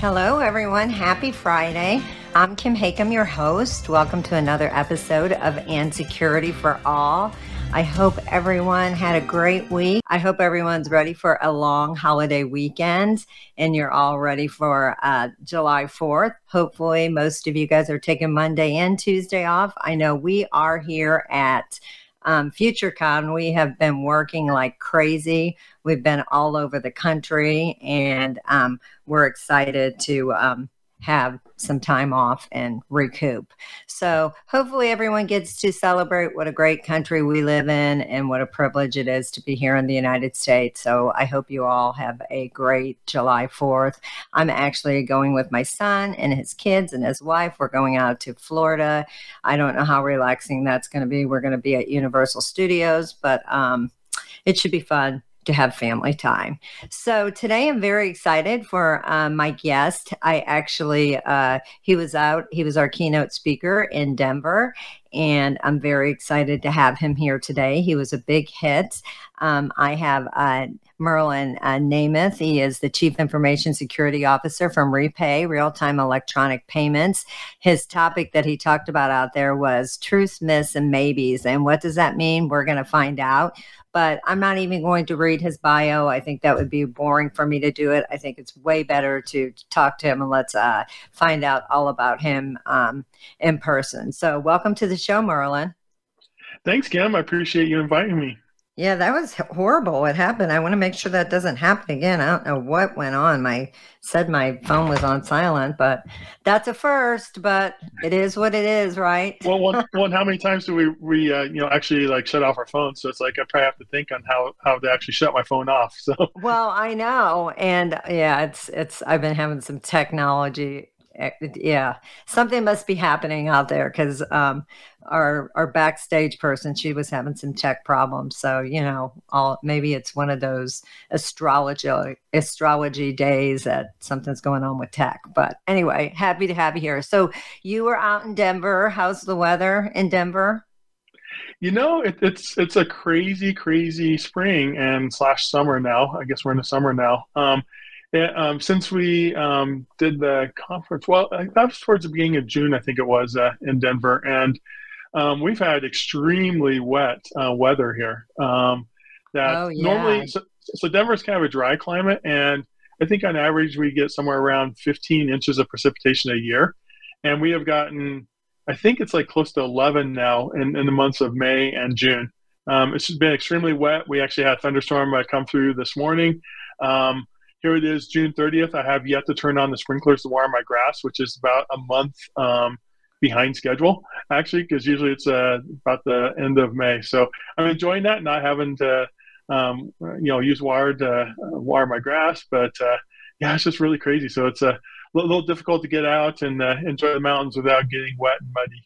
Hello, everyone. Happy Friday. I'm Kim Hakim, your host. Welcome to another episode of And Security For All. I hope everyone had a great week. I hope everyone's ready for a long holiday weekend and you're all ready for July 4th. Hopefully, most of you guys are taking Monday and Tuesday off. I know we are here at FutureCon. We have been working like crazy. We've been all over the country, and we're excited to have some time off and recoup. So hopefully everyone gets to celebrate what a great country we live in and what a privilege it is to be here in the United States. So I hope you all have a great July 4th. I'm actually going with my son and his kids and his wife. We're going out to Florida. I don't know how relaxing that's going to be. We're going to be at Universal Studios, but it should be fun to have family time. So today I'm very excited for my guest. I actually, he was our keynote speaker in Denver, and I'm very excited to have him here today. He was a big hit. I have Merlin Namuth. He is the Chief Information Security Officer from Repay, Realtime Electronic Payments. His topic that he talked about out there was truths, myths, and maybes. And what does that mean? We're going to find out. But I'm not even going to read his bio. I think that would be boring for me to do it. I think it's way better to talk to him, and let's find out all about him in person. So welcome to the show, Merlin. Thanks, Kim. I appreciate you inviting me. Yeah, that was horrible. It happened. I want to make sure that doesn't happen again. I don't know what went on. My phone was on silent, but that's a first. But it is what it is, right? Well, one how many times do we you know, actually like shut off our phones? So it's like I probably have to think on how to actually shut my phone off. So well, I know, and yeah, it's I've been having some technology. Yeah, something must be happening out there because our backstage person, she was having some tech problems. So, you know, maybe it's one of those astrology days that something's going on with tech. But anyway, happy to have you here. So you were out in Denver. How's the weather in Denver? You know, it's a crazy, crazy spring and / summer now. I guess we're in the summer now. Since we did the conference, well, that was towards the beginning of June, I think it was, in Denver. And we've had extremely wet weather here. Oh, yeah. Normally, so Denver's kind of a dry climate. And I think on average, we get somewhere around 15 inches of precipitation a year. And we have gotten, I think it's like close to 11 now in the months of May and June. It's been extremely wet. We actually had a thunderstorm come through this morning. Here it is, June 30th. I have yet to turn on the sprinklers to water my grass, which is about a month behind schedule, actually, because usually it's about the end of May. So I'm enjoying that, not having to, use water to water my grass. But yeah, it's just really crazy. So it's a little difficult to get out and enjoy the mountains without getting wet and muddy.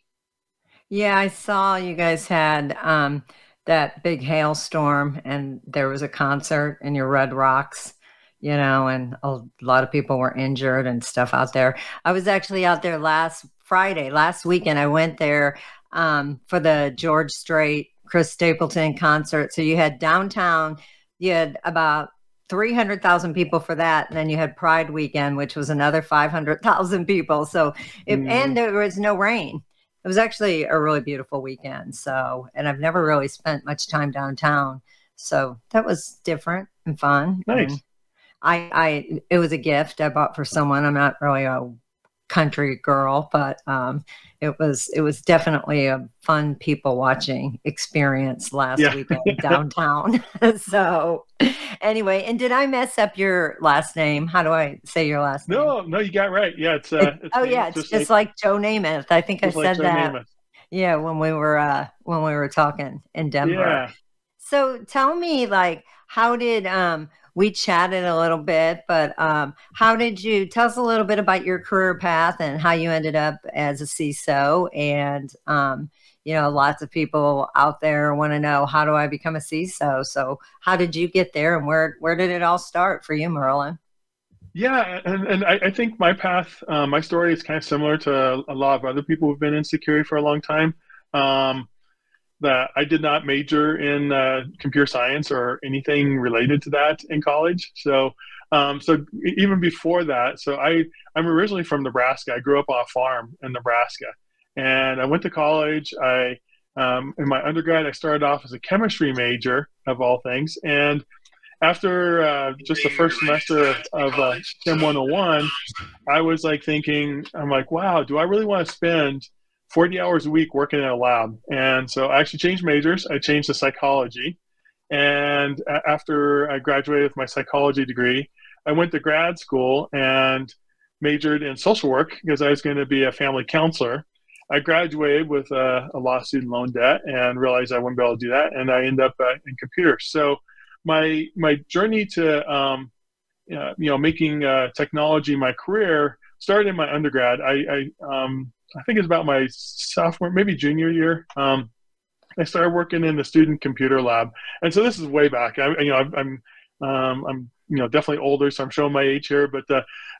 Yeah, I saw you guys had that big hailstorm, and there was a concert in your Red Rocks. You know, and a lot of people were injured and stuff out there. I was actually out there last weekend. I went there for the George Strait, Chris Stapleton concert. So you had downtown, you had about 300,000 people for that. And then you had Pride Weekend, which was another 500,000 people. So, and there was no rain. It was actually a really beautiful weekend. So, and I've never really spent much time downtown. So that was different and fun. Nice. And, it was a gift I bought for someone. I'm not really a country girl, but it was definitely a fun people watching experience last weekend downtown. So anyway, and did I mess up your last name? How do I say your last name? No, you got right. Yeah, it's like Joe Namath. I think I said that. Namath. Yeah, when we were talking in Denver. Yeah. So tell me, like, how did we chatted a little bit, but how did you, tell us a little bit about your career path and how you ended up as a CISO? And, you know, lots of people out there want to know, how do I become a CISO? So how did you get there, and where did it all start for you, Merlin? Yeah, and I think my path, my story is kind of similar to a lot of other people who've been in security for a long time. That I did not major in computer science or anything related to that in college. So, so even before that, so I'm originally from Nebraska. I grew up on a farm in Nebraska, and I went to college. In my undergrad, I started off as a chemistry major, of all things, and after just the first semester of Chem 101, I was like thinking, I'm like, wow, do I really want to spend 40 hours a week working in a lab? And so I actually changed majors. I changed to psychology. And after I graduated with my psychology degree, I went to grad school and majored in social work because I was going to be a family counselor. I graduated with a lot of student loan debt and realized I wouldn't be able to do that. And I ended up in computers. So my journey to you know, making technology my career started in my undergrad. I think it's about my sophomore, maybe junior year. I started working in the student computer lab, and so this is way back. I'm you know, definitely older, so I'm showing my age here. But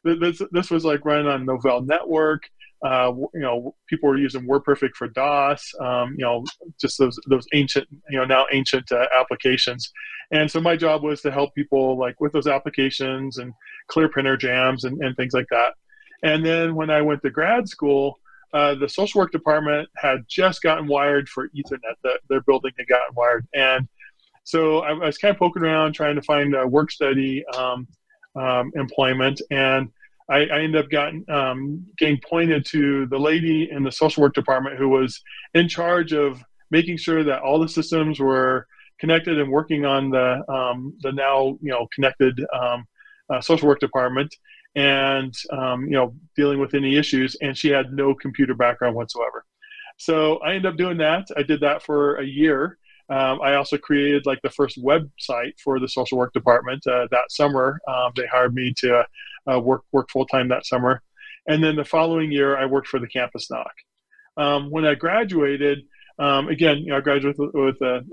this was like running on Novell Network. You know, people were using WordPerfect for DOS. You know, just those ancient, you know, now ancient applications. And so my job was to help people like with those applications and clear printer jams and things like that. And then when I went to grad school, the social work department had just gotten wired for Ethernet. Their building had gotten wired. And so I was kind of poking around trying to find a work study employment. And I ended up getting pointed to the lady in the social work department who was in charge of making sure that all the systems were connected and working on the now, you know, connected social work department. And you know, dealing with any issues, and she had no computer background whatsoever. So I ended up doing that. I did that for a year. I also created like the first website for the social work department that summer. They hired me to work full-time that summer, and then the following year I worked for the campus NOC. When I graduated, again, you know, I graduated with a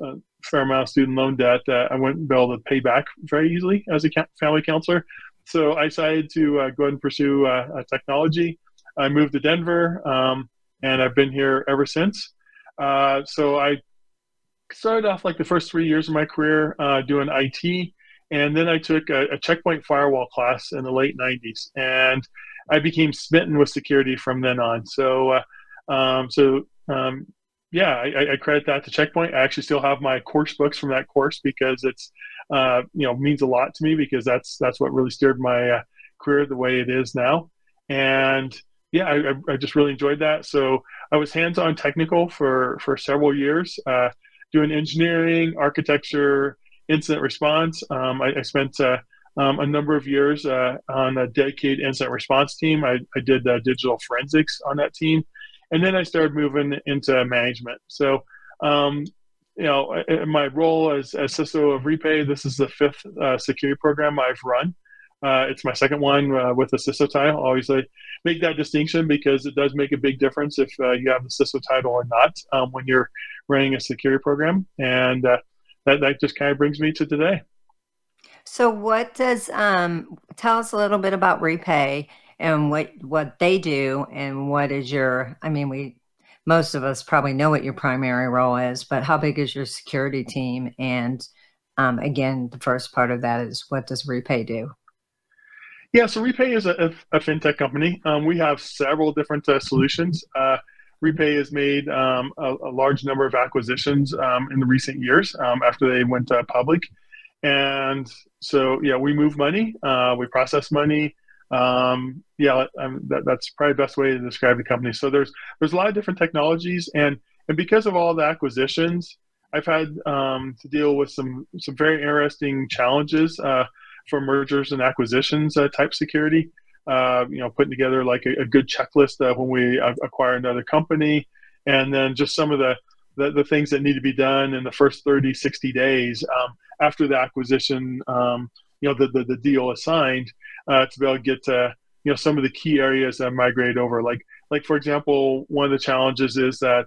fair amount of student loan debt that I wouldn't be able to pay back very easily as a family counselor. So I decided to go ahead and pursue technology. I moved to Denver, and I've been here ever since. So I started off like the first 3 years of my career doing IT, and then I took a Checkpoint Firewall class in the late 90s, and I became smitten with security from then on. So, yeah, I credit that to Checkpoint. I actually still have my course books from that course because it's, you know, means a lot to me, because that's what really steered my career the way it is now. And yeah, I just really enjoyed that. So I was hands-on technical for several years, doing engineering, architecture, incident response. I spent a number of years on a dedicated incident response team. I did digital forensics on that team. And then I started moving into management. So, you know, my role as CISO of Repay, this is the 5th security program I've run. It's my second one with the CISO title. I always make that distinction because it does make a big difference if you have the CISO title or not when you're running a security program. And that just kind of brings me to today. So what does, tell us a little bit about Repay and what they do, and what is your, I mean, most of us probably know what your primary role is, but how big is your security team? And again, the first part of that is, what does Repay do? Yeah, so Repay is a fintech company. We have several different solutions. Repay has made a large number of acquisitions in the recent years after they went public. And so, yeah, we move money, we process money. Yeah, that's probably the best way to describe the company. So there's a lot of different technologies, and because of all the acquisitions, I've had to deal with some very interesting challenges for mergers and acquisitions type security. You know, putting together like a good checklist when we acquire another company, and then just some of the things that need to be done in the first 30, 60 days after the acquisition you know, the deal assigned to be able to get you know, some of the key areas that migrate over. Like for example, one of the challenges is that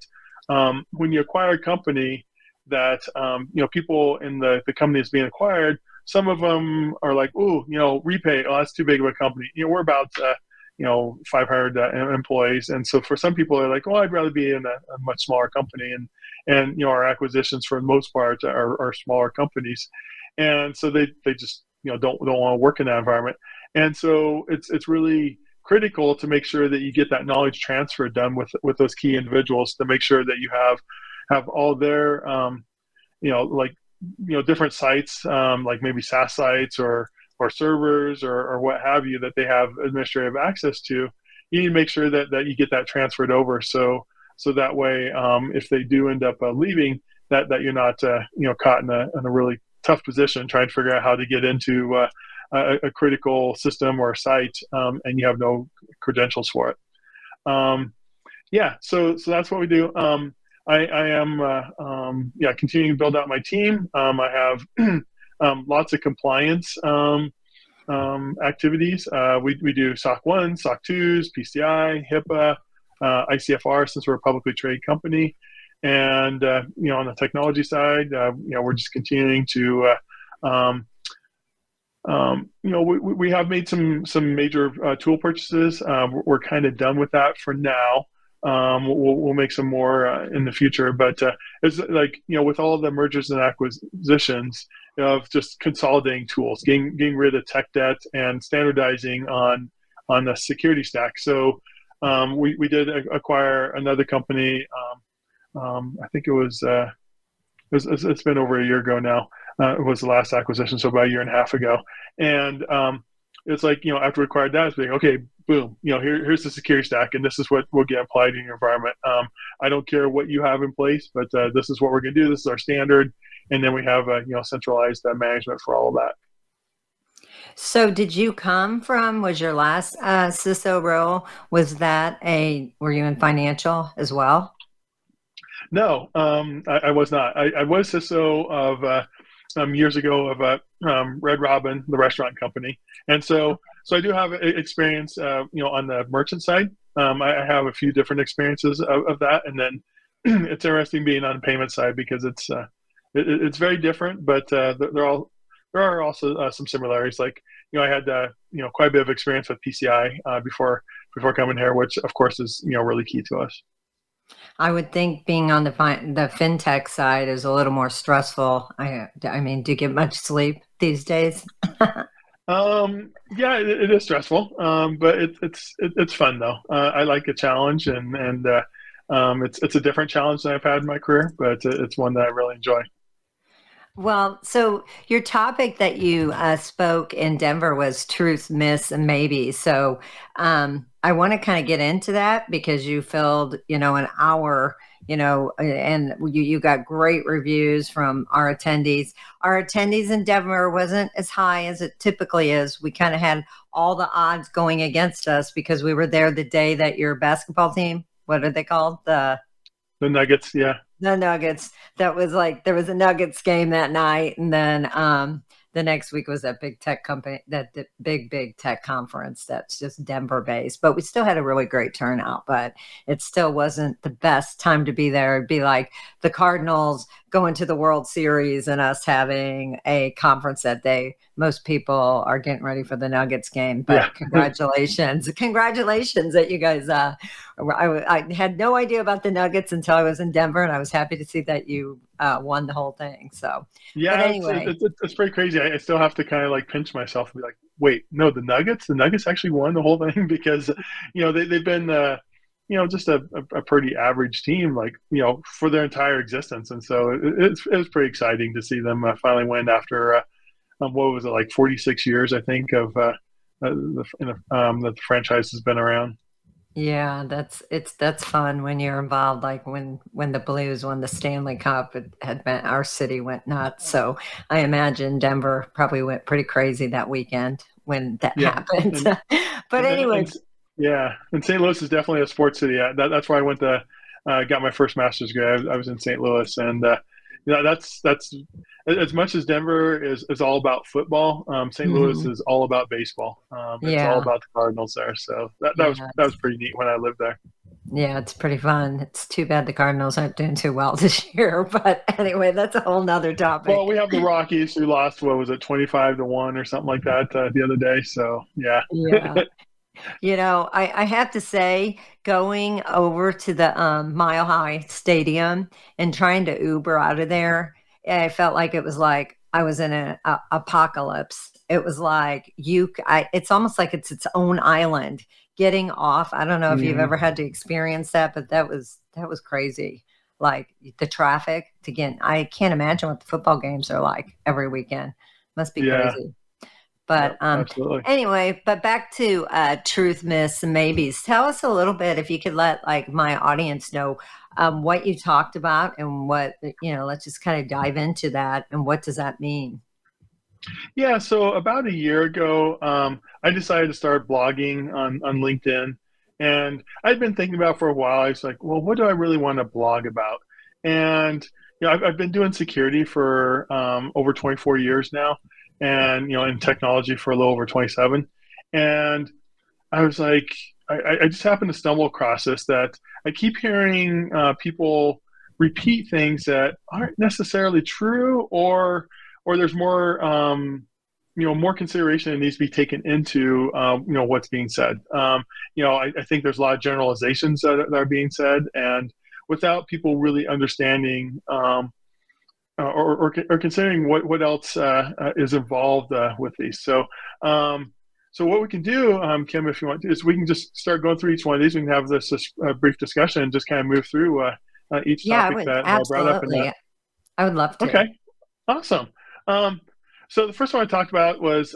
when you acquire a company, that you know, people in the company that's being acquired, some of them are like, "Ooh, you know, Repay, oh, that's too big of a company. You know, we're about you know, 500 employees," and so for some people, they're like, "Well, I'd rather be in a much smaller company," and you know, our acquisitions for the most part are smaller companies, and so they just, you know, don't want to work in that environment, and so it's really critical to make sure that you get that knowledge transfer done with those key individuals to make sure that you have all their, you know, like, you know, different sites, like maybe SaaS sites or servers or what have you, that they have administrative access to. You need to make sure that you get that transferred over. So that way, if they do end up leaving, that you're not, you know, caught in a really tough position trying to figure out how to get into a critical system or site, and you have no credentials for it. Yeah, so that's what we do. I am yeah, continuing to build out my team. I have lots of compliance activities. We do SOC 1, SOC 2s, PCI, HIPAA, ICFR, since we're a publicly traded company. And you know, on the technology side, you know, we're just continuing to you know, we have made some major tool purchases. We're kind of done with that for now. We'll make some more in the future, but it's like, you know, with all the mergers and acquisitions, of just consolidating tools, getting rid of tech debt, and standardizing on the security stack. So we did acquire another company. I think it's been over a year ago now. It was the last acquisition, so about a year and a half ago. And it's like, you know, after we acquired that, it's like, okay, boom, you know, here's the security stack, and this is what will get applied in your environment. I don't care what you have in place, but this is what we're going to do. This is our standard. And then we have a, you know, centralized management for all of that. So did you come from, was your last CISO role, was that were you in financial as well? No, I was not. I was CISO of, years ago, of Red Robin, the restaurant company. And so I do have experience, you know, on the merchant side. I have a few different experiences of that. And then it's interesting being on the payment side, because it's very different, but there are also some similarities. Like, you know, I had you know, quite a bit of experience with PCI before coming here, which of course is, you know, really key to us. I would think being on the fintech side is a little more stressful. I mean, do you get much sleep these days? Yeah, it is stressful, but it's fun though. I like a challenge, and it's a different challenge than I've had in my career, but it's one that I really enjoy. Well, so your topic that you spoke in Denver was truth, myths, and maybe. So I want to kind of get into that, because you filled, you know, an hour, you know, and you got great reviews from our attendees. Our attendees in Denver wasn't as high as it typically is. We kind of had all the odds going against us, because we were there the day that your basketball team, what are they called? The Nuggets, yeah. The Nuggets. That was like, there was a Nuggets game that night, and then the next week was that big tech company, the big tech conference that's just Denver based. But we still had a really great turnout, but it still wasn't the best time to be there. It'd be like the Cardinals going to the World Series and us having a conference that day. Most people are getting ready for the Nuggets game, but yeah. Congratulations. Congratulations that you guys, I had no idea about the Nuggets until I was in Denver, and I was happy to see that you won the whole thing. So yeah, but anyway. It's pretty crazy. I still have to kind of like pinch myself and be like, wait, no, the Nuggets actually won the whole thing, because, you know, they've been, you know, just a pretty average team, like, you know, for their entire existence. And so it was pretty exciting to see them finally win after, what was it, like 46 years, I think, of that the franchise has been around. Yeah, that's fun when you're involved. Like when the Blues won the Stanley Cup, it had been, our city went nuts. So I imagine Denver probably went pretty crazy that weekend when that happened. But anyway. Yeah, and St. Louis is definitely a sports city. That's where I got my first master's degree. I was in St. Louis, and you know, that's as much as Denver is all about football. St. Louis is all about baseball. It's all about the Cardinals there. So that was pretty neat when I lived there. Yeah, it's pretty fun. It's too bad the Cardinals aren't doing too well this year. But anyway, that's a whole nother topic. Well, we have the Rockies who lost, what was it, 25-1 or something like that the other day. So, yeah. Yeah. You know, I have to say, going over to the Mile High Stadium and trying to Uber out of there, I felt like it was like I was in an apocalypse. It was like it's almost like it's its own island. Getting off, I don't know if you've ever had to experience that, but that was crazy. Like the traffic to get, I can't imagine what the football games are like every weekend. Must be crazy. But anyway, but back to truth, myths, and maybes. Tell us a little bit, if you could let like my audience know what you talked about and what, you know, let's just kind of dive into that and what does that mean? Yeah, so about a year ago, I decided to start blogging on LinkedIn. And I'd been thinking about it for a while. I was like, well, what do I really want to blog about? And, you know, I've been doing security for over 24 years now, and, you know, in technology for a little over 27. And I was like, I just happened to stumble across this, that I keep hearing people repeat things that aren't necessarily true, or there's more, you know, more consideration that needs to be taken into, you know, what's being said. You know, I think there's a lot of generalizations that are being said, and without people really understanding or considering what else is involved with these. So, so what we can do, Kim, if you want to, is we can just start going through each one of these. We can have this brief discussion and just kind of move through each topic that I brought up. Yeah, I would love to. Okay, awesome. So the first one I talked about was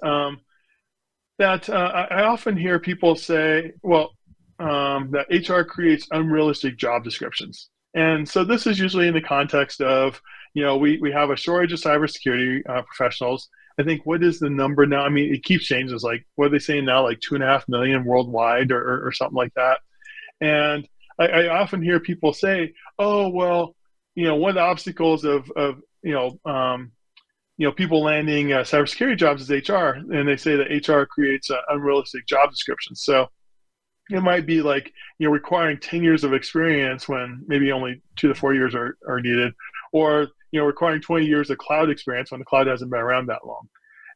that I often hear people say, well, that HR creates unrealistic job descriptions. And so this is usually in the context of, you know, we have a shortage of cybersecurity professionals. I think, what is the number now? I mean, it keeps changing. It's like, what are they saying now? Like 2.5 million worldwide or something like that. And I often hear people say, oh, well, you know, one of the obstacles of you know, people landing cybersecurity jobs is HR, and they say that HR creates unrealistic job descriptions. So it might be like, you know, requiring 10 years of experience when maybe only 2 to 4 years are needed, or, you know, requiring 20 years of cloud experience when the cloud hasn't been around that long.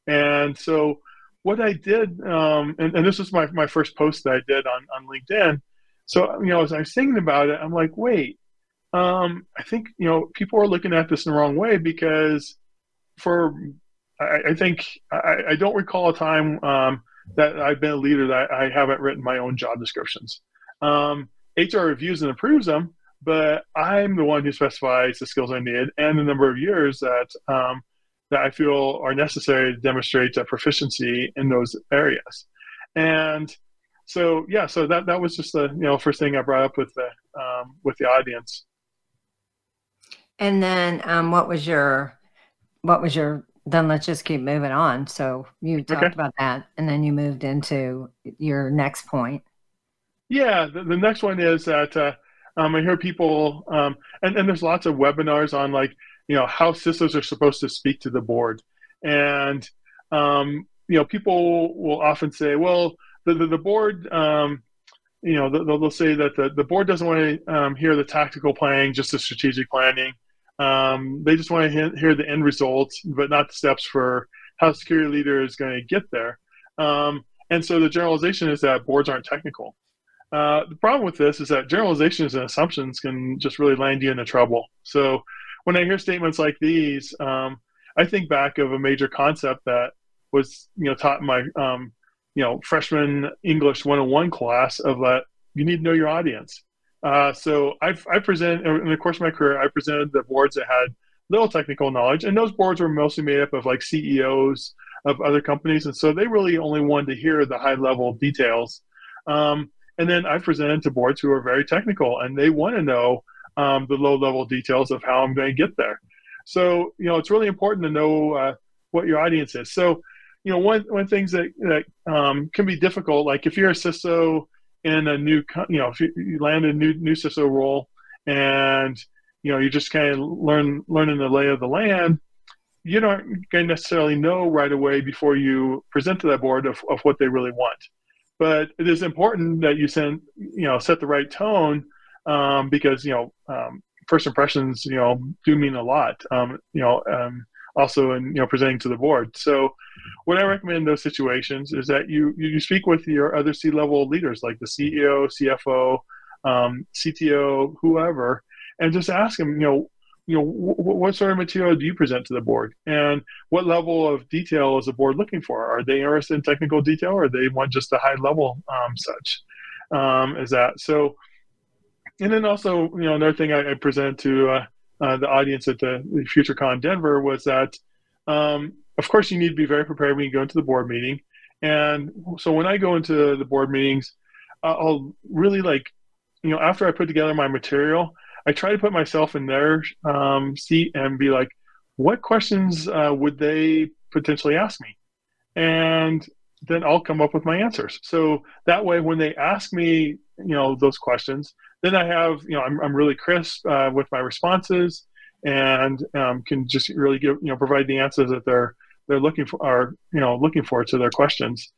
And so what I did, and this was my first post that I did on LinkedIn. So, you know, as I was thinking about it, I'm like, wait, I think, you know, people are looking at this in the wrong way, because I think I don't recall a time that I've been a leader that I haven't written my own job descriptions. HR reviews and approves them, but I'm the one who specifies the skills I need and the number of years that that I feel are necessary to demonstrate proficiency in those areas. And so, yeah, so that was just the, you know, first thing I brought up with the audience. And then then let's just keep moving on. So you talked about that, and then you moved into your next point. Yeah, the next one is that I hear people, and there's lots of webinars on, like, you know, how CISOs are supposed to speak to the board. And, you know, people will often say, well, the board, you know, they'll say that the board doesn't want to hear the tactical planning, just the strategic planning. They just want to hear the end results, but not the steps for how security leader is going to get there. And so the generalization is that boards aren't technical. The problem with this is that generalizations and assumptions can just really land you into trouble. So when I hear statements like these, I think back of a major concept that was, you know, taught in my, you know, freshman English 101 class of that you need to know your audience. So I presented, in the course of my career, I presented the boards that had little technical knowledge, and those boards were mostly made up of like CEOs of other companies. And so they really only wanted to hear the high level details. And then I presented to boards who are very technical, and they want to know the low level details of how I'm going to get there. So, you know, it's really important to know what your audience is. So, you know, one of the things that can be difficult, like if you're a CISO, in a new, you know, if you land a new CISO role, and, you know, you just kind of learning the lay of the land. You don't necessarily know right away before you present to that board of what they really want. But it is important that you set the right tone because, first impressions, do mean a lot, also in, presenting to the board. So what I recommend in those situations is that you speak with your other C-level leaders, like the CEO, CFO, CTO, whoever, and just ask them, what sort of material do you present to the board? And what level of detail is the board looking for? Are they interested in technical detail, or they want just a high level as that? So, and then also, another thing I presented to the audience at the FutureCon Denver was that, of course, you need to be very prepared when you go into the board meeting. And so when I go into the board meetings, I'll really after I put together my material, I try to put myself in their seat and be like, what questions would they potentially ask me? And then I'll come up with my answers. So that way, when they ask me, those questions, then I have, I'm really crisp with my responses and can just really give, provide the answers that they're looking for to their questions.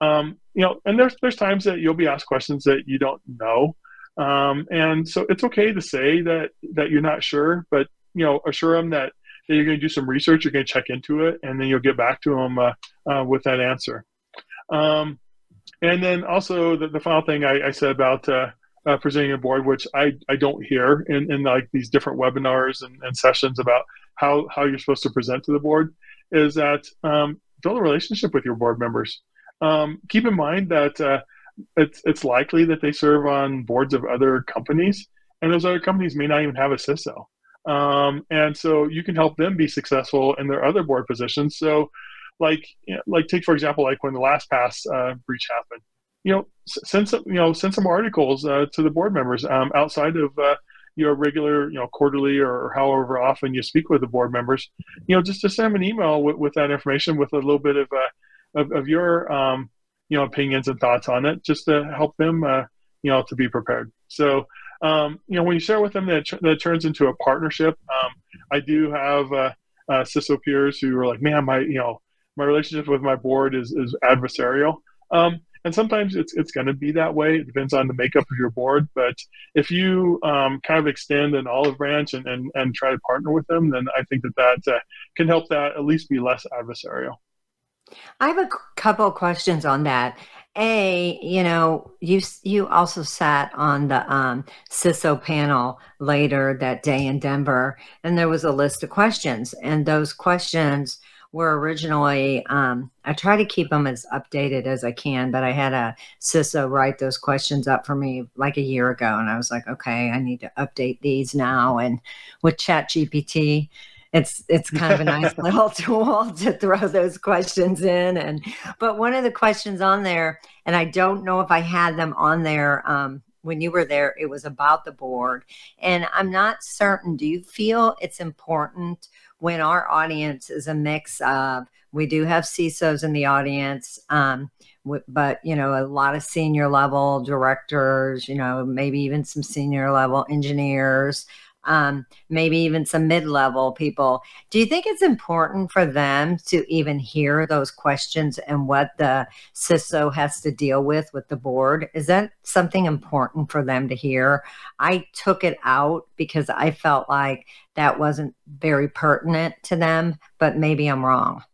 And there's times that you'll be asked questions that you don't know. And so it's okay to say that you're not sure, but, assure them that you're going to do some research, you're going to check into it, and then you'll get back to them with that answer. And then also the final thing I said about presenting a board, which I don't hear in like these different webinars and sessions about how you're supposed to present to the board, is that build a relationship with your board members. Keep in mind that it's likely that they serve on boards of other companies, and those other companies may not even have a CISO. And so you can help them be successful in their other board positions. So take, for example, like when the LastPass breach happened, send some articles to the board members outside of your regular, quarterly or however often you speak with the board members, just to send them an email with that information, with a little bit of your, opinions and thoughts on it, just to help them, to be prepared. So, when you share with them, that turns into a partnership. I do have CISO peers who are like, man, my relationship with my board is adversarial. And sometimes it's going to be that way. It depends on the makeup of your board. But if you kind of extend an olive branch and try to partner with them, then I think that can help that at least be less adversarial. I have a couple of questions on that. A, you also sat on the CISO panel later that day in Denver, and there was a list of questions. And those questions were originally, I try to keep them as updated as I can, but I had a CISO write those questions up for me like a year ago. And I was like, okay, I need to update these now. And with ChatGPT, it's kind of a nice little tool to throw those questions in. But one of the questions on there, and I don't know if I had them on there when you were there, it was about the board. And I'm not certain, do you feel it's important when our audience is a mix of, we do have CISOs in the audience, but, a lot of senior level directors, maybe even some senior level engineers, maybe even some mid-level people. Do you think it's important for them to even hear those questions and what the CISO has to deal with the board? Is that something important for them to hear? I took it out because I felt like that wasn't very pertinent to them, but maybe I'm wrong.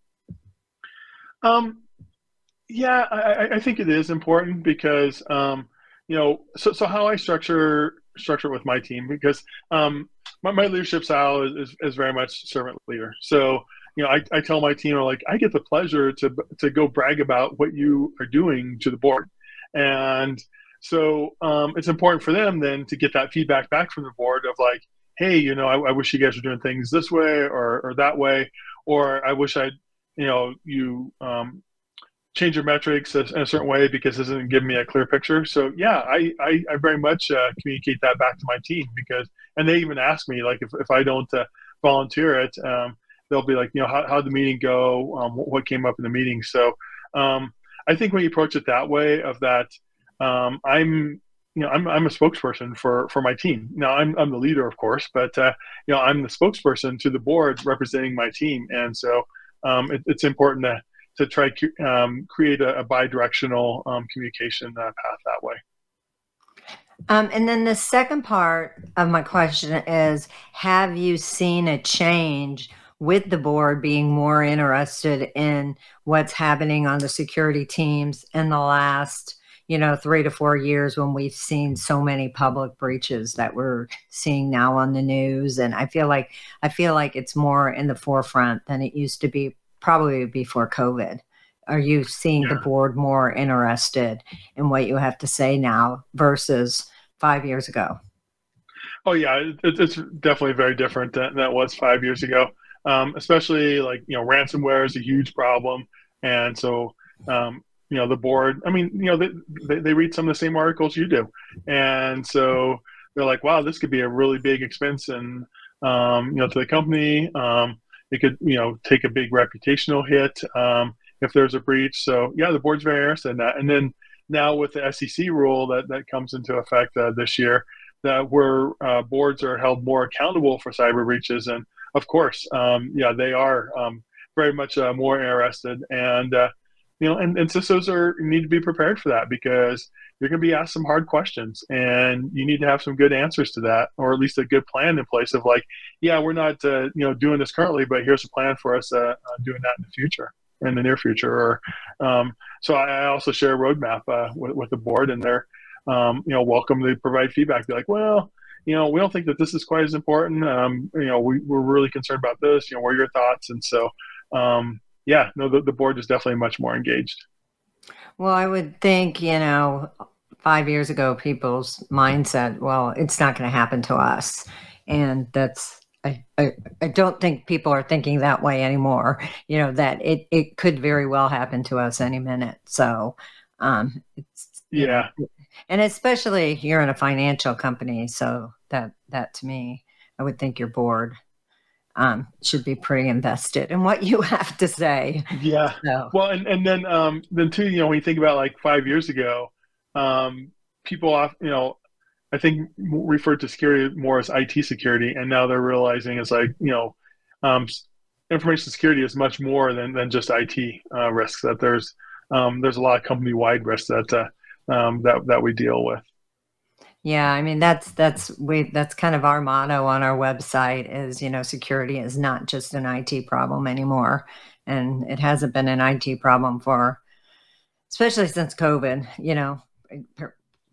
Yeah, I think it is important because, so how I structure it with my team, because my leadership style is very much servant leader. So I tell my team, like, I get the pleasure to go brag about what you are doing to the board, and so it's important for them then to get that feedback back from the board of like, hey, I wish you guys were doing things this way or that way, or I wish I'd change your metrics in a certain way because this isn't giving me a clear picture. So yeah, I very much communicate that back to my team, because, and they even ask me, like, if I don't volunteer it, they'll be like, how'd the meeting go? What came up in the meeting? So I think when you approach it that way, I'm you know, I'm a spokesperson for my team. Now I'm the leader, of course, but you know, I'm the spokesperson to the board representing my team, and so it's important to try to create a bi-directional communication path that way. And then the second part of my question is, have you seen a change with the board being more interested in what's happening on the security teams in the last, you know, 3 to 4 years, when we've seen so many public breaches that we're seeing now on the news? And I feel like it's more in the forefront than it used to be, probably before COVID. Are you seeing the board more interested in what you have to say now versus 5 years ago? Oh yeah, it's definitely very different than it was 5 years ago. Especially, like, you know, ransomware is a huge problem, and so you know, the board, I mean, you know, they read some of the same articles you do, and so they're like, wow, this could be a really big expense, and you know, to the company, it could, you know, take a big reputational hit if there's a breach. So yeah, the board's very interested in that. And then now with the SEC rule that comes into effect this year, that where boards are held more accountable for cyber breaches, and of course, yeah, they are very much more interested, and you know, and CISOs need to be prepared for that, because you're going to be asked some hard questions, and you need to have some good answers to that, or at least a good plan in place of, like, yeah, we're not you know, doing this currently, but here's a plan for us doing that in the future, in the near future. Or so I also share a roadmap with the board, and they're you know, welcome to provide feedback. They're like, well, you know, we don't think that this is quite as important. You know, we're really concerned about this. You know, what are your thoughts? And so, yeah, no, the board is definitely much more engaged. Well, I would think, you know, 5 years ago, people's mindset, well, it's not going to happen to us. And that's, I don't think people are thinking that way anymore, you know, that it could very well happen to us any minute. So it's, yeah. You know, and especially you're in a financial company, so that to me, I would think your board should be pretty invested in what you have to say. Yeah. So. Well, and then too, you know, when you think about, like, 5 years ago, people, you know, I think referred to security more as IT security, and now they're realizing it's like, you know, information security is much more than just IT risks. That there's a lot of company-wide risks that. That we deal with. Yeah, I mean, that's kind of our motto on our website is, you know, security is not just an IT problem anymore, and it hasn't been an IT problem for, especially since COVID. You know,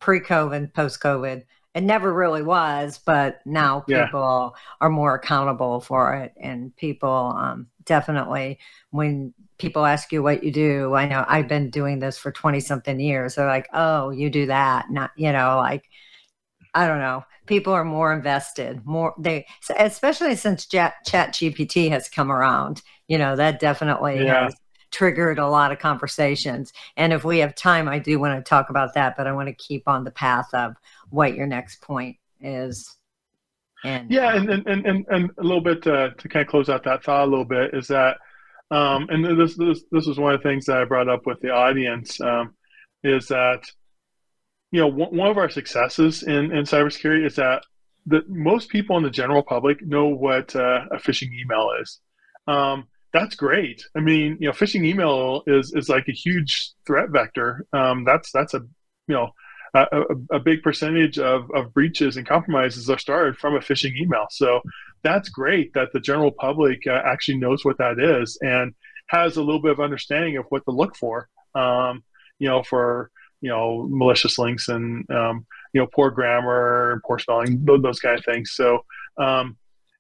pre-COVID, post-COVID, it never really was, but now people are more accountable for it, and people definitely, when people ask you what you do, I know I've been doing this for 20-something years. They're like, oh, you do that. Not, you know, like, I don't know. People are more invested, especially since ChatGPT has come around, you know, that definitely has triggered a lot of conversations. And if we have time, I do want to talk about that, but I want to keep on the path of what your next point is. And, yeah. And a little bit to kind of close out that thought a little bit is that, and this is one of the things that I brought up with the audience, is that, you know, one of our successes in cybersecurity is that most people in the general public know what a phishing email is. That's great. I mean, you know, phishing email is like a huge threat vector. That's a, you know, a big percentage of breaches and compromises are started from a phishing email. So that's great that the general public actually knows what that is and has a little bit of understanding of what to look for, you know, for, you know, malicious links and, you know, poor grammar, poor spelling, those kind of things. So,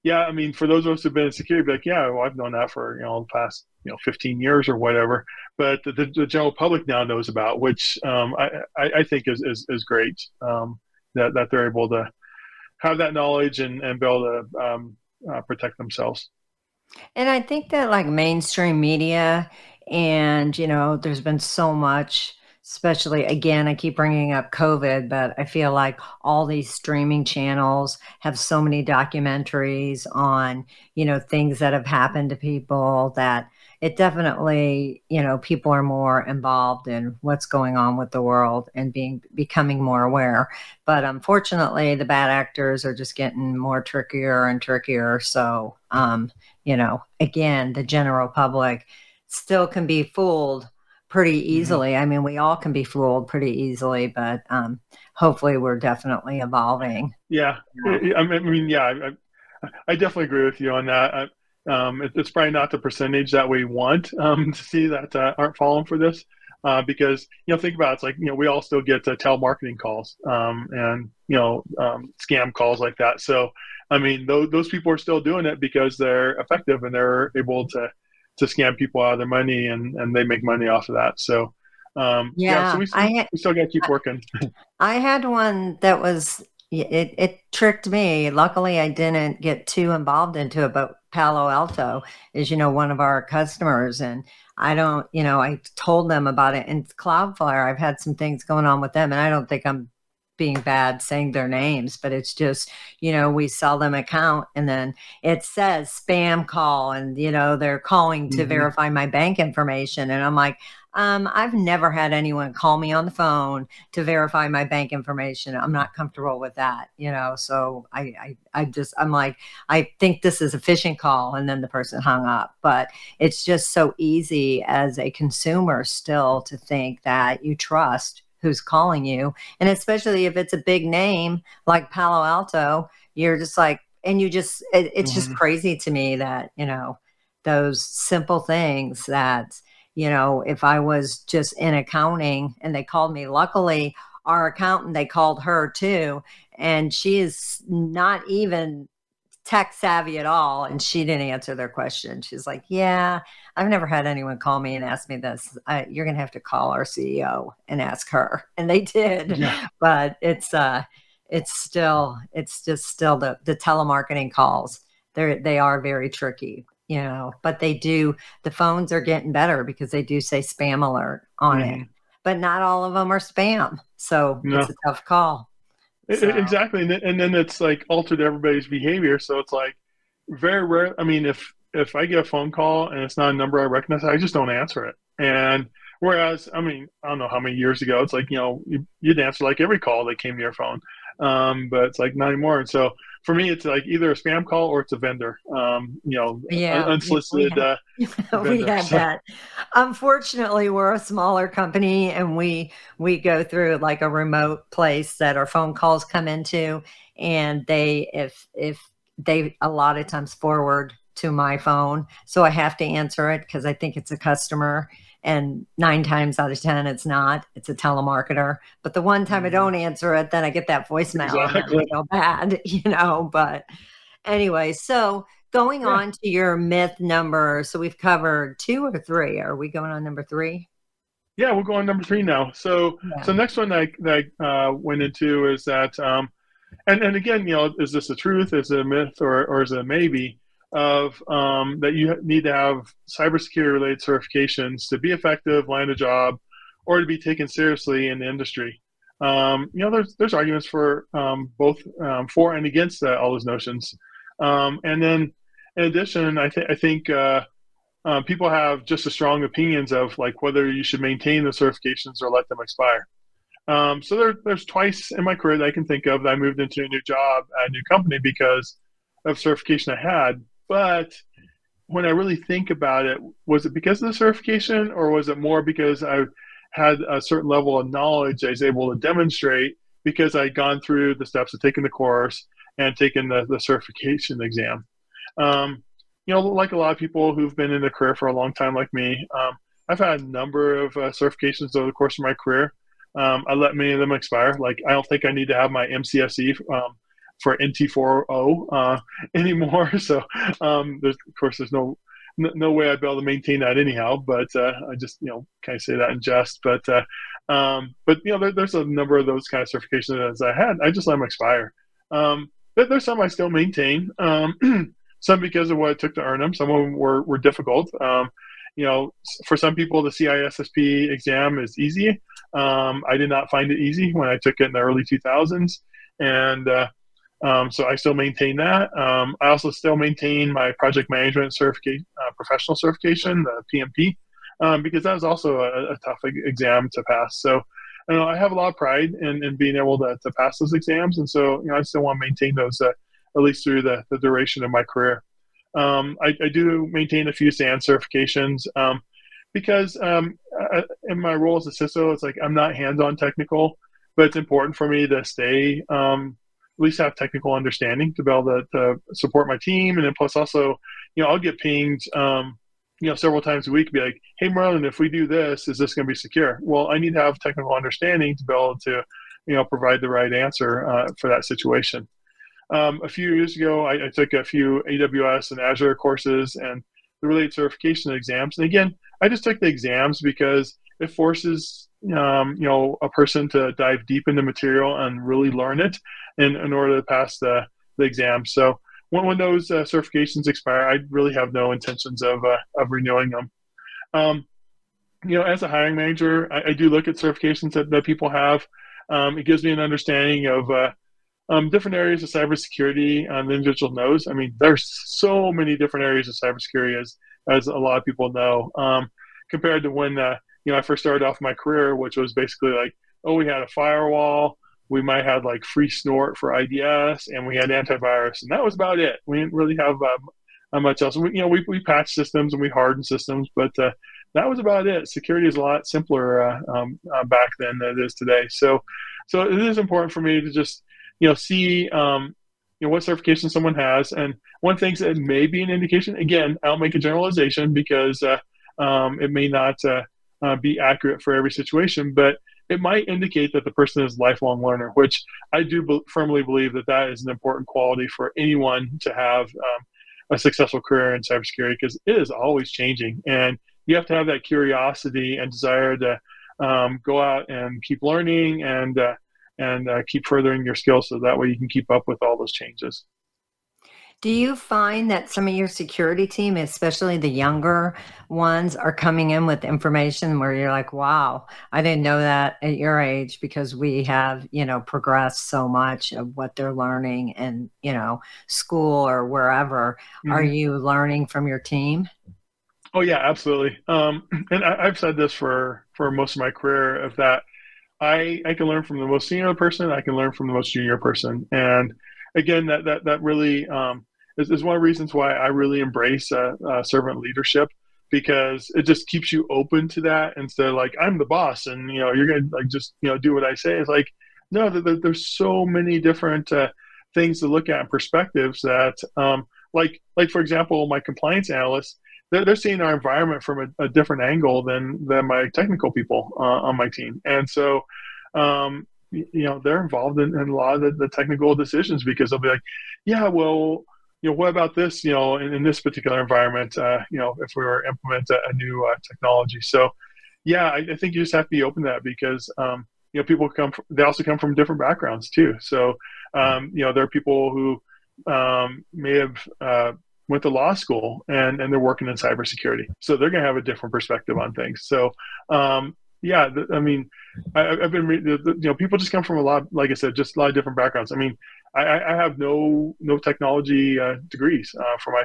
yeah, I mean, for those of us who've been in security, like, yeah, well, I've known that for, you know, the past, you know, 15 years or whatever, but the general public now knows about, which I think is great, that they're able to have that knowledge and be able to protect themselves. And I think that, like, mainstream media and, you know, there's been so much, especially, again, I keep bringing up COVID, but I feel like all these streaming channels have so many documentaries on, you know, things that have happened to people that, it definitely, you know, people are more involved in what's going on with the world and becoming more aware. But unfortunately, the bad actors are just getting more trickier and trickier. So, you know, again, the general public still can be fooled pretty easily. Mm-hmm. I mean, we all can be fooled pretty easily, but hopefully we're definitely evolving. Yeah. I mean, yeah, I definitely agree with you on that. It's probably not the percentage that we want to see that aren't falling for this because, you know, think about it, it's like, you know, we all still get telemarketing calls and, you know, scam calls like that. So, I mean, those people are still doing it because they're effective and they're able to scam people out of their money and they make money off of that. So, yeah, so we still got to keep working. I had one that was, it tricked me. Luckily, I didn't get too involved into it, but Palo Alto is, you know, one of our customers, and I don't, you know, I told them about it. And Cloudflare, I've had some things going on with them, and I don't think I'm being bad saying their names, but it's just, you know, we sell them an account and then it says spam call and, you know, they're calling to verify my bank information. And I'm like, I've never had anyone call me on the phone to verify my bank information. I'm not comfortable with that, you know? So I'm like, I think this is a phishing call. And then the person hung up, but it's just so easy as a consumer still to think that you trust who's calling you. And especially if it's a big name like Palo Alto, you're just like, and you just, it's just crazy to me that, you know, those simple things that, you know, if I was just in accounting and they called me, luckily our accountant, they called her too. And she is not even tech savvy at all. And she didn't answer their question. She's like, yeah, I've never had anyone call me and ask me this. You're going to have to call our CEO and ask her. And they did, yeah. But it's just still the telemarketing calls. They are very tricky, you know, but they do, the phones are getting better because they do say spam alert on it, but not all of them are spam. So it's a tough call. So. Exactly. And then it's like altered everybody's behavior. So it's like very rare. I mean, if I get a phone call and it's not a number I recognize, I just don't answer it. And whereas, I mean, I don't know how many years ago, it's like, you know, you'd answer like every call that came to your phone. But it's like not anymore. And so for me, it's like either a spam call or it's a vendor, you know, unsolicited. We have that. Unfortunately, we're a smaller company and we go through like a remote place that our phone calls come into, and they a lot of times forward to my phone. So I have to answer it because I think it's a customer. And 9 times out of 10, it's not. It's a telemarketer. But the one time I don't answer it, then I get that voicemail. Exactly. And I feel bad, you know. But anyway, so going on to your myth number. So we've covered 2 or 3. Are we going on number 3? Yeah, we'll go on number 3 now. So, so next one that I went into is that, and again, you know, is this the truth? Is it a myth, or is it a maybe? Of that you need to have cybersecurity related certifications to be effective, land a job, or to be taken seriously in the industry. You know, there's arguments for both for and against all those notions. And then in addition, I think people have just as strong opinions of like whether you should maintain the certifications or let them expire. So there's twice in my career that I can think of that I moved into a new job at a new company because of certification I had. But when I really think about it, was it because of the certification, or was it more because I had a certain level of knowledge I was able to demonstrate because I'd gone through the steps of taking the course and taking the certification exam? You know, like a lot of people who've been in the career for a long time like me, I've had a number of certifications over the course of my career. I let many of them expire. Like, I don't think I need to have my MCSE for NT4O anymore. So there's no way I'd be able to maintain that anyhow, but I just, you know, kind of say that in jest, but you know, there's a number of those kind of certifications that I had. I just let them expire. There's some I still maintain, some because of what it took to earn them. Some of them were difficult. You know, for some people, the CISSP exam is easy. I did not find it easy when I took it in the early 2000s. And, So I still maintain that. I also still maintain my project management certification, professional certification, the PMP, because that was also a tough exam to pass. So you know, I have a lot of pride in being able to pass those exams. And so you know, I still want to maintain those at least through the duration of my career. I do maintain a few SANS certifications because in my role as a CISO, it's like I'm not hands-on technical, but it's important for me to stay at least have technical understanding to be able to support my team. And then plus also, you know, I'll get pinged, you know, several times a week, be like, hey, Merlin, if we do this, is this going to be secure? Well, I need to have technical understanding to be able to, you know, provide the right answer for that situation. A few years ago, I took a few AWS and Azure courses and the related certification exams. And again, I just took the exams because it forces, you know, a person to dive deep into material and really learn it in order to pass the exam. So when those certifications expire, I really have no intentions of renewing them. You know, as a hiring manager, I do look at certifications that people have. It gives me an understanding of different areas of cybersecurity the individual knows. I mean, there's so many different areas of cybersecurity as a lot of people know, compared to when, you know, I first started off my career, which was basically like, oh, we had a firewall, we might have like free snort for IDS, and we had antivirus, and that was about it. We didn't really have much else. We, you know, we patched systems and we hardened systems, but that was about it. Security is a lot simpler back then than it is today. So it is important for me to just, you know, see, you know, what certification someone has. And one thing that may be an indication, again, I'll make a generalization because it may not be accurate for every situation, but it might indicate that the person is a lifelong learner, which I do firmly believe that is an important quality for anyone to have a successful career in cybersecurity, because it is always changing. And you have to have that curiosity and desire to go out and keep learning and keep furthering your skills, so that way you can keep up with all those changes. Do you find that some of your security team, especially the younger ones, are coming in with information where you're like, wow, I didn't know that at your age, because we have, you know, progressed so much of what they're learning in, you know, school or wherever. Mm-hmm. Are you learning from your team? Oh, yeah, absolutely. And I've said this for most of my career, of that I can learn from the most senior person, I can learn from the most junior person. And again, that really is one of the reasons why I really embrace servant leadership, because it just keeps you open to that instead of like, I'm the boss and, you know, you're going to like just, you know, do what I say. It's like, no, there's so many different things to look at and perspectives that like, for example, my compliance analysts, they're seeing our environment from a different angle than my technical people on my team. And so, you know, they're involved in a lot of the technical decisions, because they'll be like, yeah, well, you know, what about this, you know, in this particular environment, you know, if we were to implement a new technology. So, yeah, I think you just have to be open to that, because, you know, people they also come from different backgrounds too. So, you know, there are people who may have went to law school and they're working in cybersecurity. So they're going to have a different perspective on things. So, yeah, I mean, I've been, you know, people just come from a lot, like I said, just a lot of different backgrounds. I mean, I have no technology degrees for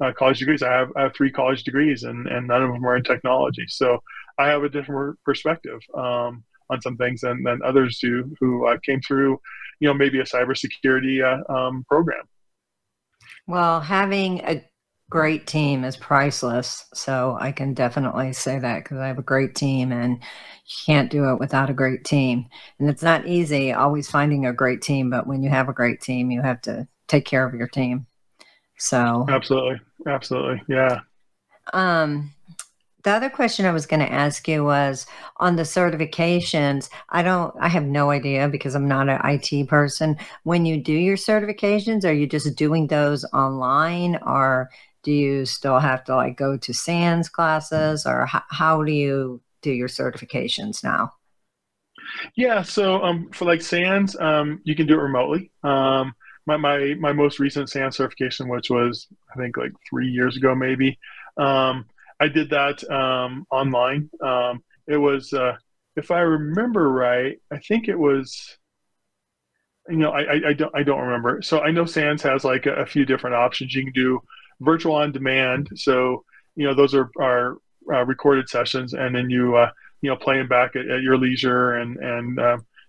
my college degrees. I have 3 college degrees, and none of them are in technology. So I have a different perspective on some things than others do who came through, you know, maybe a cybersecurity program. Well, having a great team is priceless, so I can definitely say that, because I have a great team, and you can't do it without a great team. And it's not easy always finding a great team, but when you have a great team, you have to take care of your team. So absolutely, yeah. The other question I was going to ask you was on the certifications. I have no idea, because I'm not an IT person. When you do your certifications, are you just doing those online, or do you still have to like go to SANS classes, or how do you do your certifications now? Yeah, so for like SANS, you can do it remotely. My most recent SANS certification, which was I think like 3 years ago maybe, I did that online. It was, if I remember right, I think it was I don't remember. So I know SANS has like a few different options. You can do virtual on demand. So, you know, those are recorded sessions, and then you, you know, play them back at your leisure and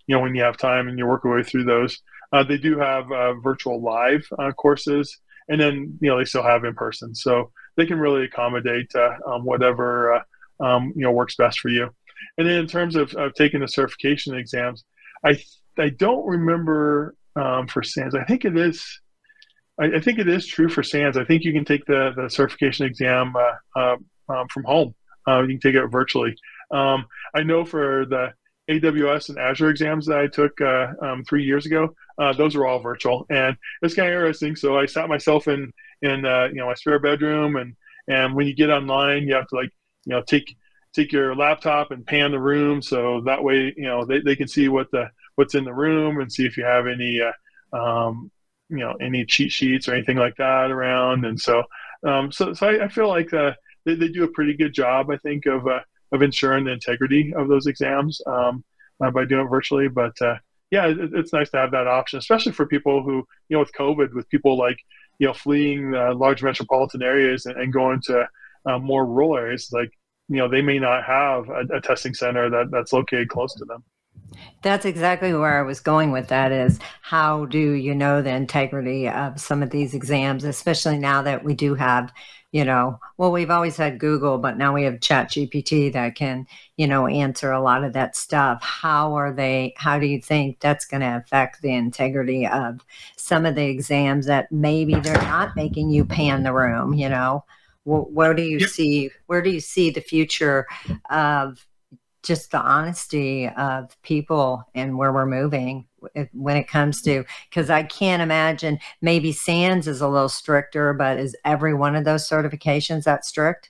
you know, when you have time, and you work your way through those. They do have virtual live courses, and then, you know, they still have in person. So they can really accommodate whatever, you know, works best for you. And then in terms of taking the certification exams, I don't remember for SANS. I think it is true for SANS. I think you can take the certification exam from home. You can take it virtually. I know for the AWS and Azure exams that I took 3 years ago, those were all virtual, and it's kind of interesting. So I sat myself in you know, my spare bedroom, and when you get online, you have to, like, you know, take your laptop and pan the room, so that way, you know, they can see what's in the room and see if you have any you know, any cheat sheets or anything like that around. And so I feel like they do a pretty good job, I think, of ensuring the integrity of those exams by doing it virtually. But yeah, it's nice to have that option, especially for people who, you know, with COVID, with people like, you know, fleeing large metropolitan areas and going to more rural areas, like, you know, they may not have a testing center that's located close to them. That's exactly where I was going with that, is how do you know the integrity of some of these exams, especially now that we do have, you know, well, we've always had Google, but now we have ChatGPT that can, you know, answer a lot of that stuff. How do you think that's going to affect the integrity of some of the exams that maybe they're not making you pan the room, you know? Where do you see, the future of just the honesty of people and where we're moving when it comes to, because I can't imagine, maybe SANS is a little stricter, but is every one of those certifications that strict?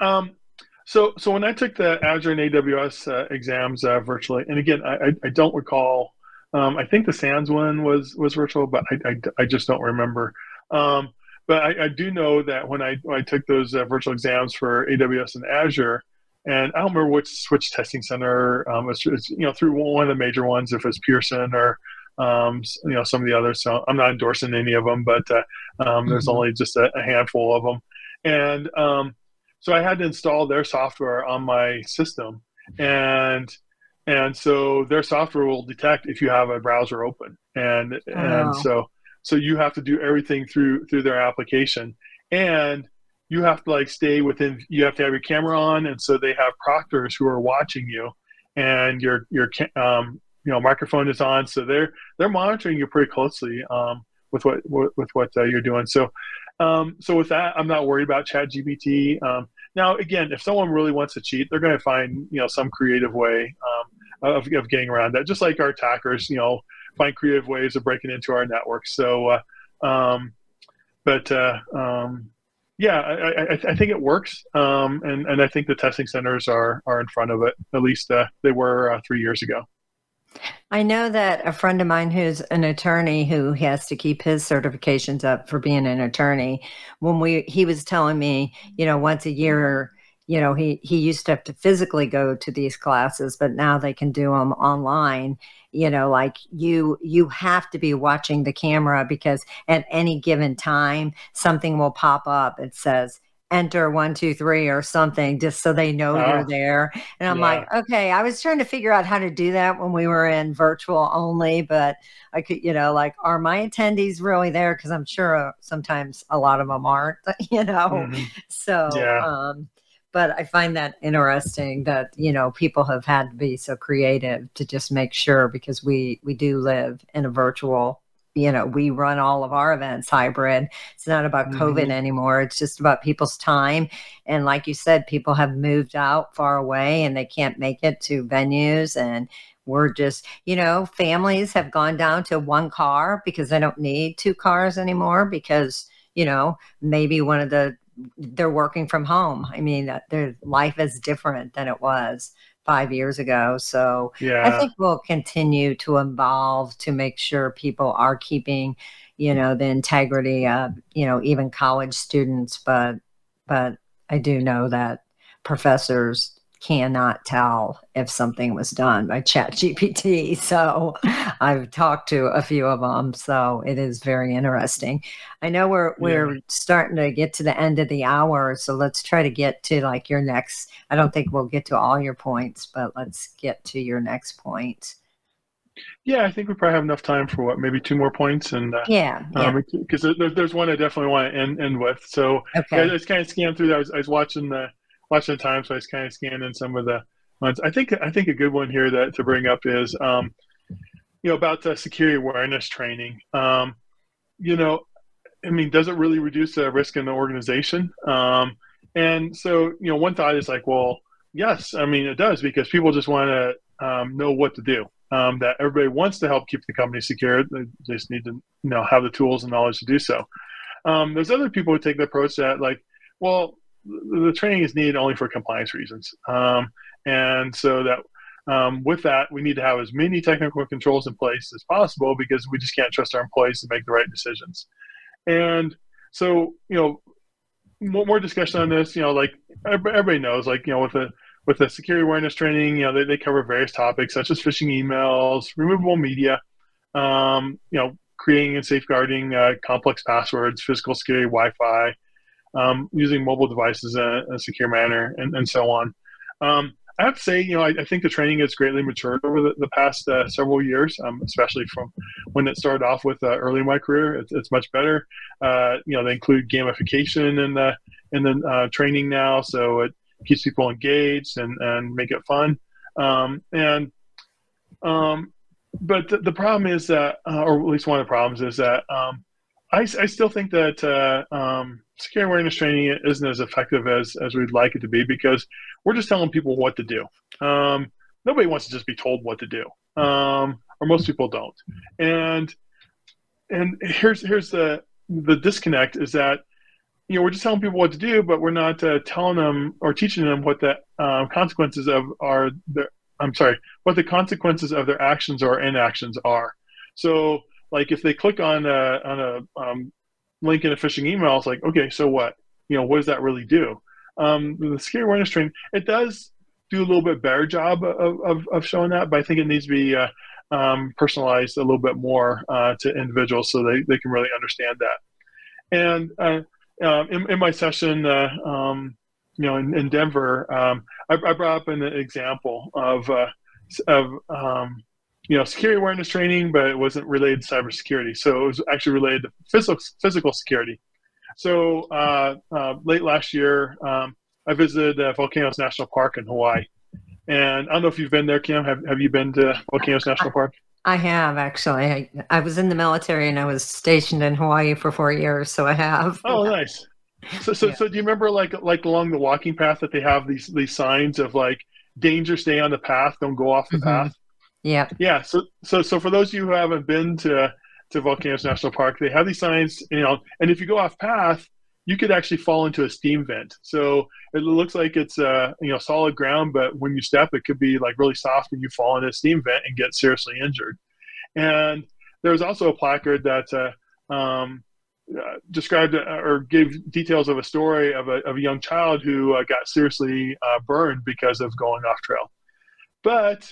So when I took the Azure and AWS exams virtually, and again, I don't recall, I think the SANS one was virtual, but I just don't remember. But I do know that when I took those virtual exams for AWS and Azure, and I don't remember which testing center, it's, you know, through one of the major ones, if it's Pearson or, you know, some of the others. So I'm not endorsing any of them, but there's only just a handful of them. And so I had to install their software on my system. And so their software will detect if you have a browser open. And so you have to do everything through their application. And you have to you have to have your camera on, and so they have proctors who are watching you, and your you know, microphone is on, so they're monitoring you pretty closely with what you're doing. So so with that, I'm not worried about ChatGPT. Now again, if someone really wants to cheat, they're going to find, you know, some creative way of getting around that. Just like our attackers, you know, find creative ways of breaking into our network. So yeah, I think it works, and I think the testing centers are in front of it. At least they were 3 years ago. I know that a friend of mine who's an attorney, who has to keep his certifications up for being an attorney, he was telling me, you know, once a year, you know, he used to have to physically go to these classes, but now they can do them online. You know, like you have to be watching the camera, because at any given time, something will pop up. It says, enter 1, 2, 3 or something, just so they know you're there. And I'm like, okay, I was trying to figure out how to do that when we were in virtual only, but I could, you know, like, are my attendees really there? Cause I'm sure sometimes a lot of them aren't, you know? So, but I find that interesting that, you know, people have had to be so creative to just make sure, because we do live in a virtual, you know, we run all of our events hybrid. It's not about COVID anymore. It's just about people's time. And like you said, people have moved out far away and they can't make it to venues, and we're just, you know, families have gone down to one car because they don't need two cars anymore, because, you know, maybe one of they're working from home. I mean, their life is different than it was 5 years ago. So I think we'll continue to evolve to make sure people are keeping, you know, the integrity of, you know, even college students. But I do know that professors cannot tell if something was done by ChatGPT. So I've talked to a few of them. So it is very interesting. I know we're starting to get to the end of the hour. So let's try to get to like your next, I don't think we'll get to all your points, but let's get to your next point. Yeah, I think we probably have enough time for what, maybe two more points, and because there's one I definitely want to end with. So okay. I just kind of scanned through that. I was watching the time, so I just kind of scanned in some of the ones. I think a good one here that to bring up is about the security awareness training. I mean, does it really reduce the risk in the organization? And so one thought is like, well, yes, I mean it does, because people just want to know what to do. That everybody wants to help keep the company secure. They just need to have the tools and knowledge to do so. There's other people who take the approach that like, well, the training is needed only for compliance reasons. And so that with that, we need to have as many technical controls in place as possible, because we just can't trust our employees to make the right decisions. And so, more discussion on this, like everybody knows, like, with the security awareness training, they cover various topics such as phishing emails, removable media, creating and safeguarding complex passwords, physical security, Wi-Fi, using mobile devices in a secure manner, and so on. I have to say, I think the training has greatly matured over the past several years, especially from when it started off with early in my career. It's much better. They include gamification in the training now, so it keeps people engaged and make it fun. But the problem is that, or at least one of the problems is that I still think that security awareness training isn't as effective as we'd like it to be, because we're just telling people what to do. Nobody wants to just be told what to do, or most people don't. And here's the disconnect is that, we're just telling people what to do, but we're not telling them or teaching them what the consequences of what the consequences of their actions or inactions are. So, like, if they click on a link in a phishing email, it's like, okay, so what? What does that really do? The security awareness training, it does do a little bit better job of showing that, but I think it needs to be personalized a little bit more to individuals so they can really understand that. And in my session, in Denver, I brought up an example of security awareness training, but it wasn't related to cybersecurity. So it was actually related to physical security. So late last year, I visited Volcanoes National Park in Hawaii. And I don't know if you've been there, Kim. Have you been to Volcanoes National Park? I have, actually. I was in the military and I was stationed in Hawaii for 4 years, so I have. Oh, nice. So do you remember like along the walking path that they have these signs of like, danger, stay on the path, don't go off the path? Yeah. Yeah. So for those of you who haven't been to Volcanoes National Park, they have these signs, and if you go off path, you could actually fall into a steam vent. So it looks like it's solid ground, but when you step, it could be like really soft, and you fall into a steam vent and get seriously injured. And there was also a placard that described or gave details of a story of a young child who got seriously burned because of going off trail. But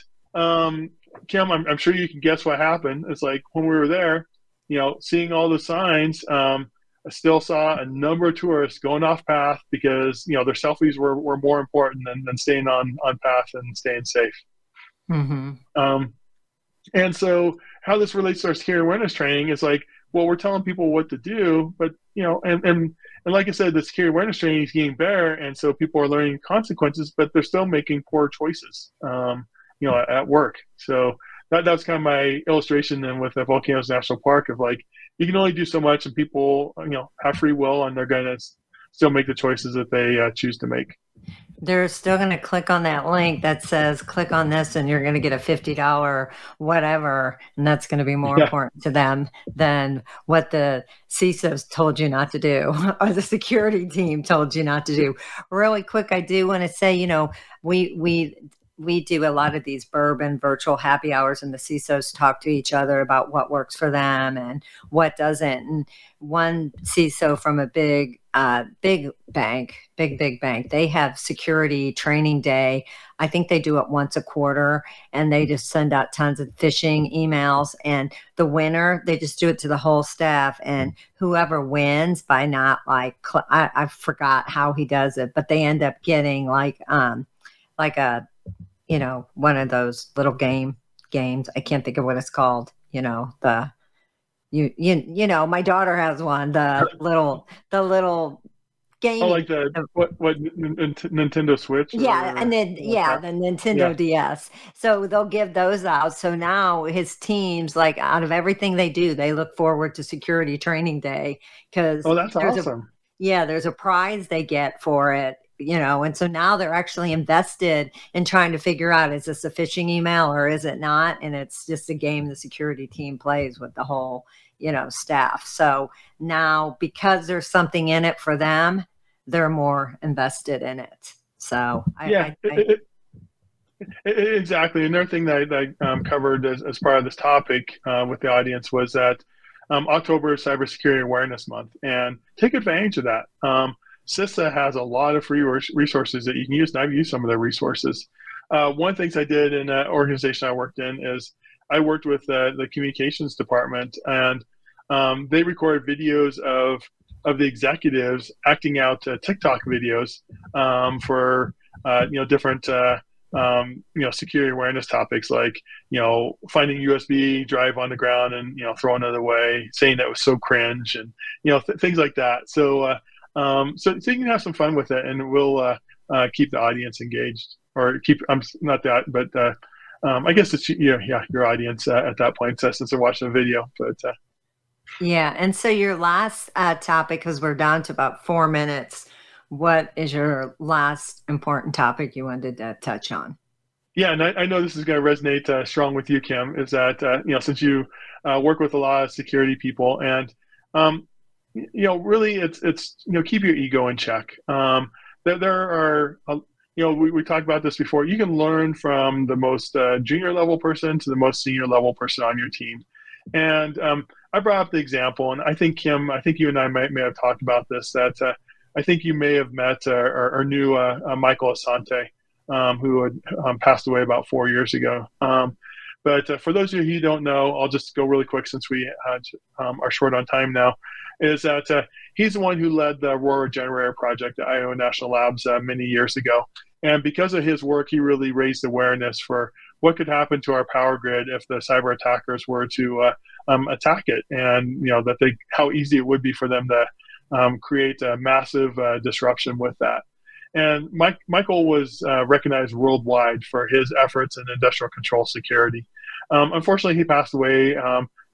Kim, I'm sure you can guess what happened. It's like when we were there, seeing all the signs, I still saw a number of tourists going off path because, their selfies were more important than staying on path and staying safe. Mm-hmm. And so how this relates to our security awareness training is like, well, we're telling people what to do, but, and like I said, the security awareness training is getting better. And so people are learning consequences, but they're still making poor choices, at work. So that was kind of my illustration then with the Volcanoes National Park of like, you can only do so much, and people, have free will, and they're going to still make the choices that they choose to make. They're still going to click on that link that says, click on this and you're going to get a $50 whatever. And that's going to be more important to them than what the CISOs told you not to do or the security team told you not to do. Really quick, I do want to say, we we do a lot of these bourbon virtual happy hours, and the CISOs talk to each other about what works for them and what doesn't. And one CISO from a big, big bank, they have security training day. I think they do it once a quarter, and they just send out tons of phishing emails, and the winner, they just do it to the whole staff, and whoever wins by not like, I forgot how he does it, but they end up getting like a, you know, one of those little games. I can't think of what it's called, you know, the, you know, my daughter has one, the little game. Oh, like the, what Nintendo Switch? Yeah. Or, and then, yeah, the Nintendo DS. So they'll give those out. So now his teams, like out of everything they do, they look forward to security training day because that's awesome. There's a prize they get for it. You know, and so now they're actually invested in trying to figure out, is this a phishing email or is it not? And it's just a game the security team plays with the whole, you know, staff. So now because there's something in it for them, they're more invested in it. So Exactly. Another thing that I covered as part of this topic with the audience was that October is Cybersecurity Awareness Month, and take advantage of that. CISA has a lot of free resources that you can use, and I've used some of their resources. One of the things I did in an organization I worked in is I worked with the communications department, and they recorded videos of the executives acting out TikTok videos for you know, different you know, security awareness topics, like, you know, finding USB drive on the ground and, you know, throwing it away, saying that was so cringe, and, you know, things like that. So so you can have some fun with it, and we'll keep the audience engaged, or keep, I guess it's, you know, your audience at that point, since they're watching the video. But yeah, and so your last topic, because we're down to about 4 minutes, what is your last important topic you wanted to touch on? Yeah, and I know this is going to resonate strong with you, Kim, is that, you know, since you work with a lot of security people, and you know, really, it's you know, keep your ego in check. There are, you know, we talked about this before. You can learn from the most junior level person to the most senior level person on your team. And I brought up the example, and I think, Kim, I think you and I may have talked about this, that I think you may have met or knew Michael Asante, who had passed away about 4 years ago. But for those of you who don't know, I'll just go really quick since we are short on time now, is that he's the one who led the Aurora Generator project at Iowa National Labs many years ago. And because of his work, he really raised awareness for what could happen to our power grid if the cyber attackers were to attack it, and, you know, that how easy it would be for them to create a massive disruption with that. And Michael was recognized worldwide for his efforts in industrial control security. Unfortunately, he passed away.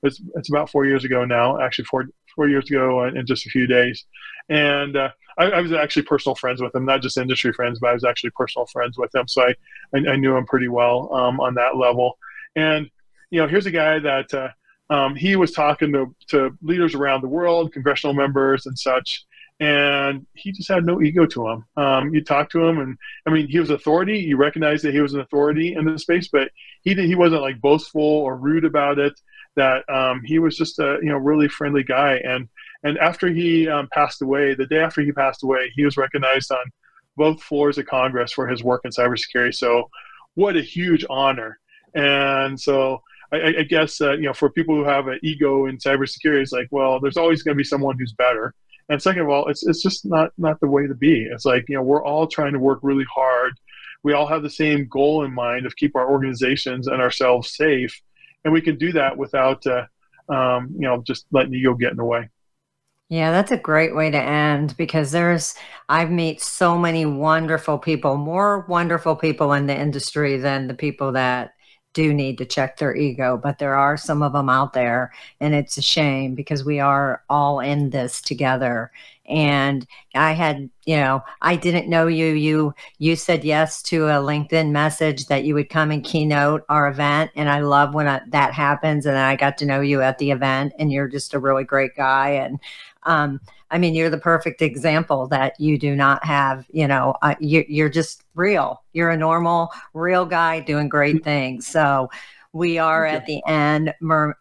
It's about 4 years ago now, actually four years ago in just a few days. And I was actually personal friends with him, not just industry friends, but I was actually personal friends with him. So I knew him pretty well on that level. And, you know, here's a guy that he was talking to leaders around the world, congressional members and such. And he just had no ego to him. You talk to him, and I mean, he was authority. You recognize that he was an authority in the space, but he wasn't like boastful or rude about it. That he was just a, you know, really friendly guy. And after he passed away, the day after he passed away, he was recognized on both floors of Congress for his work in cybersecurity. So, what a huge honor! And so, I guess you know, for people who have an ego in cybersecurity, it's like, well, there's always going to be someone who's better. And second of all, it's just not the way to be. It's like, you know, we're all trying to work really hard. We all have the same goal in mind of keep our organizations and ourselves safe. And we can do that without, you know, just letting ego get in the way. Yeah, that's a great way to end, because I've met so many wonderful people, more wonderful people in the industry than the people that do need to check their ego, but there are some of them out there, and it's a shame because we are all in this together. And I had, you know, I didn't know you said yes to a LinkedIn message that you would come and keynote our event. And I love when that happens. And I got to know you at the event, and you're just a really great guy. And I mean, you're the perfect example that you do not have, you know, you're just real. You're a normal, real guy doing great things. So we are at the end. Merlin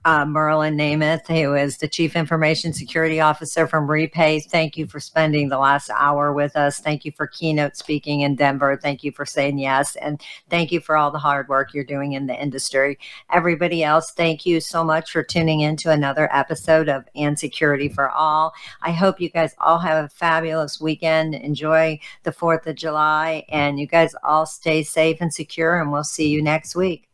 Namuth, who is the Chief Information Security Officer from Repay, thank you for spending the last hour with us. Thank you for keynote speaking in Denver. Thank you for saying yes. And thank you for all the hard work you're doing in the industry. Everybody else, thank you so much for tuning in to another episode of And Security for All. I hope you guys all have a fabulous weekend. Enjoy the 4th of July. And you guys all stay safe and secure. And we'll see you next week.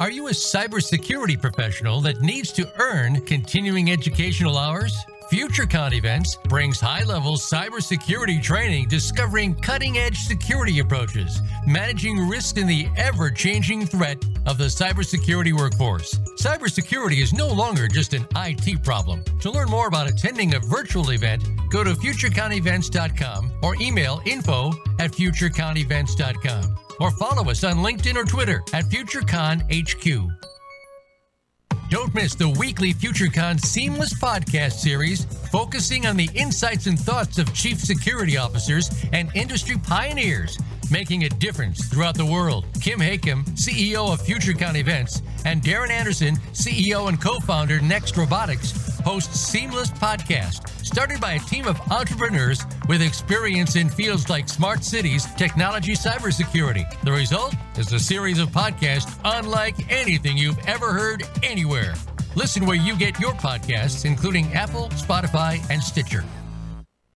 Are you a cybersecurity professional that needs to earn continuing educational hours? FutureCon Events brings high-level cybersecurity training, discovering cutting-edge security approaches, managing risk in the ever-changing threat of the cybersecurity workforce. Cybersecurity is no longer just an IT problem. To learn more about attending a virtual event, go to futureconevents.com or email info@futureconevents.com or follow us on LinkedIn or Twitter at FutureConHQ. Don't miss the weekly FutureCon Seamless podcast series focusing on the insights and thoughts of chief security officers and industry pioneers making a difference throughout the world. Kim Hakim, CEO of FutureCon Events, and Darren Anderson, CEO and co-founder Next Robotics, host Seamless Podcast, started by a team of entrepreneurs with experience in fields like smart cities, technology, cybersecurity. The result is a series of podcasts unlike anything you've ever heard anywhere. Listen where you get your podcasts, including Apple, Spotify, and Stitcher.